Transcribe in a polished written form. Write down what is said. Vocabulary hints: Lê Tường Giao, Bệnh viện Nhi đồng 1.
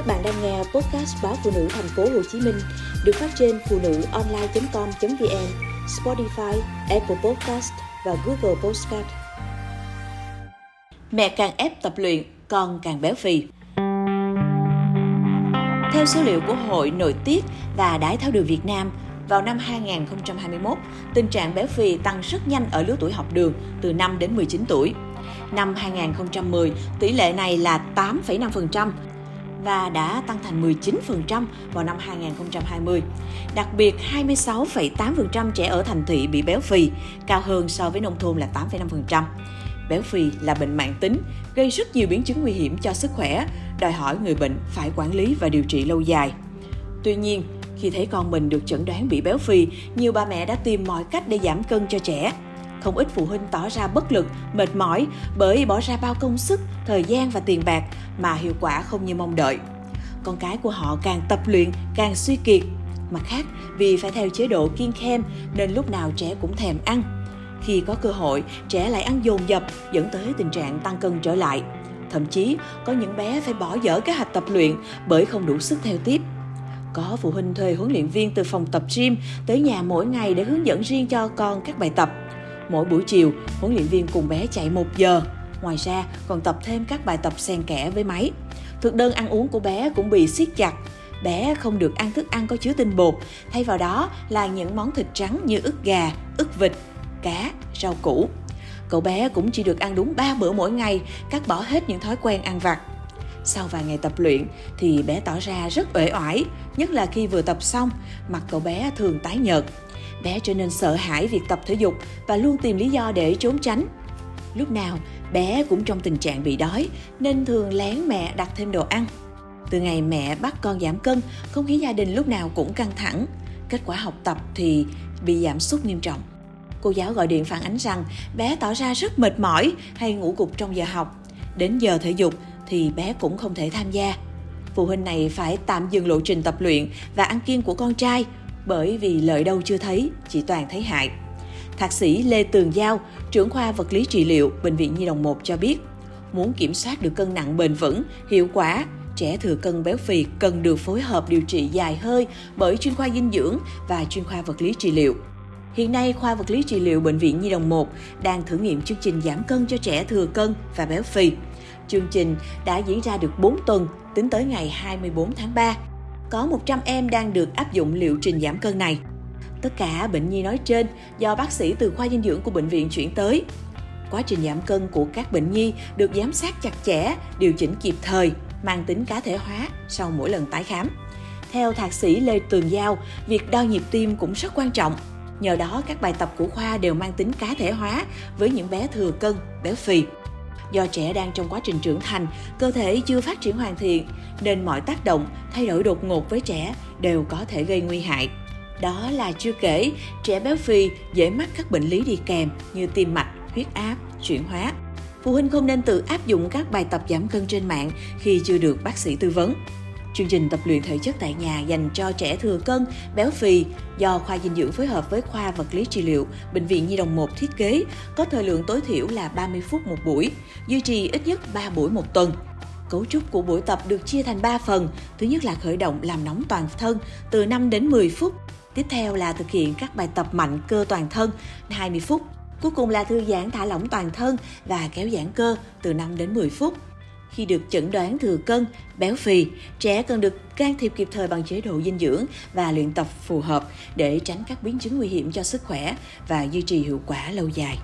Các bạn đang nghe podcast báo Phụ nữ Thành phố Hồ Chí Minh được phát trên phunuonline.com.vn, Spotify, Apple Podcast và Google Podcast. Mẹ càng ép tập luyện, con càng béo phì. Theo số liệu của Hội Nội tiết và Đái tháo đường Việt Nam, vào năm 2021, tình trạng béo phì tăng rất nhanh ở lứa tuổi học đường, từ 5 đến 19 tuổi. Năm 2010, tỷ lệ này là 8,5% và đã tăng thành 19% vào năm 2020. Đặc biệt, 26,8% trẻ ở thành thị bị béo phì, cao hơn so với nông thôn là 8,5%. Béo phì là bệnh mãn tính, gây rất nhiều biến chứng nguy hiểm cho sức khỏe, đòi hỏi người bệnh phải quản lý và điều trị lâu dài. Tuy nhiên, khi thấy con mình được chẩn đoán bị béo phì, nhiều bà mẹ đã tìm mọi cách để giảm cân cho trẻ. Không ít phụ huynh tỏ ra bất lực, mệt mỏi bởi bỏ ra bao công sức, thời gian và tiền bạc mà hiệu quả không như mong đợi. Con cái của họ càng tập luyện, càng suy kiệt. Mặt khác, vì phải theo chế độ kiêng khem nên lúc nào trẻ cũng thèm ăn. Khi có cơ hội, trẻ lại ăn dồn dập, dẫn tới tình trạng tăng cân trở lại. Thậm chí, có những bé phải bỏ dở kế hoạch tập luyện bởi không đủ sức theo tiếp. Có phụ huynh thuê huấn luyện viên từ phòng tập gym tới nhà mỗi ngày để hướng dẫn riêng cho con các bài tập. Mỗi buổi chiều, huấn luyện viên cùng bé chạy 1 giờ. Ngoài ra, còn tập thêm các bài tập xen kẽ với máy. Thực đơn ăn uống của bé cũng bị siết chặt. Bé không được ăn thức ăn có chứa tinh bột, thay vào đó là những món thịt trắng như ức gà, ức vịt, cá, rau củ. Cậu bé cũng chỉ được ăn đúng 3 bữa mỗi ngày, cắt bỏ hết những thói quen ăn vặt. Sau vài ngày tập luyện thì bé tỏ ra rất uể oải, nhất là khi vừa tập xong, mặt cậu bé thường tái nhợt. Bé trở nên sợ hãi việc tập thể dục và luôn tìm lý do để trốn tránh. Lúc nào, bé cũng trong tình trạng bị đói nên thường lén mẹ đặt thêm đồ ăn. Từ ngày mẹ bắt con giảm cân, không khí gia đình lúc nào cũng căng thẳng. Kết quả học tập thì bị giảm sút nghiêm trọng. Cô giáo gọi điện phản ánh rằng bé tỏ ra rất mệt mỏi hay ngủ gục trong giờ học. Đến giờ thể dục thì bé cũng không thể tham gia. Phụ huynh này phải tạm dừng lộ trình tập luyện và ăn kiêng của con trai bởi vì lợi đâu chưa thấy, chỉ toàn thấy hại. Thạc sĩ Lê Tường Giao, trưởng khoa vật lý trị liệu Bệnh viện Nhi đồng 1 cho biết, muốn kiểm soát được cân nặng bền vững, hiệu quả, trẻ thừa cân béo phì cần được phối hợp điều trị dài hơi bởi chuyên khoa dinh dưỡng và chuyên khoa vật lý trị liệu. Hiện nay, khoa vật lý trị liệu Bệnh viện Nhi đồng 1 đang thử nghiệm chương trình giảm cân cho trẻ thừa cân và béo phì. Chương trình đã diễn ra được 4 tuần, tính tới ngày 24 tháng 3. Có 100 em đang được áp dụng liệu trình giảm cân này. Tất cả bệnh nhi nói trên do bác sĩ từ khoa dinh dưỡng của bệnh viện chuyển tới. Quá trình giảm cân của các bệnh nhi được giám sát chặt chẽ, điều chỉnh kịp thời, mang tính cá thể hóa sau mỗi lần tái khám. Theo thạc sĩ Lê Tường Giao, việc đo nhịp tim cũng rất quan trọng. Nhờ đó, các bài tập của khoa đều mang tính cá thể hóa với những bé thừa cân, béo phì. Do trẻ đang trong quá trình trưởng thành, cơ thể chưa phát triển hoàn thiện, nên mọi tác động, thay đổi đột ngột với trẻ đều có thể gây nguy hại. Đó là chưa kể, trẻ béo phì dễ mắc các bệnh lý đi kèm như tim mạch, huyết áp, chuyển hóa. Phụ huynh không nên tự áp dụng các bài tập giảm cân trên mạng khi chưa được bác sĩ tư vấn. Chương trình tập luyện thể chất tại nhà dành cho trẻ thừa cân, béo phì do khoa dinh dưỡng phối hợp với khoa vật lý trị liệu Bệnh viện Nhi đồng 1 thiết kế có thời lượng tối thiểu là 30 phút một buổi, duy trì ít nhất 3 buổi một tuần. Cấu trúc của buổi tập được chia thành 3 phần. Thứ nhất là khởi động làm nóng toàn thân từ 5 đến 10 phút. Tiếp theo là thực hiện các bài tập mạnh cơ toàn thân 20 phút. Cuối cùng là thư giãn thả lỏng toàn thân và kéo giãn cơ từ 5 đến 10 phút. Khi được chẩn đoán thừa cân, béo phì, trẻ cần được can thiệp kịp thời bằng chế độ dinh dưỡng và luyện tập phù hợp để tránh các biến chứng nguy hiểm cho sức khỏe và duy trì hiệu quả lâu dài.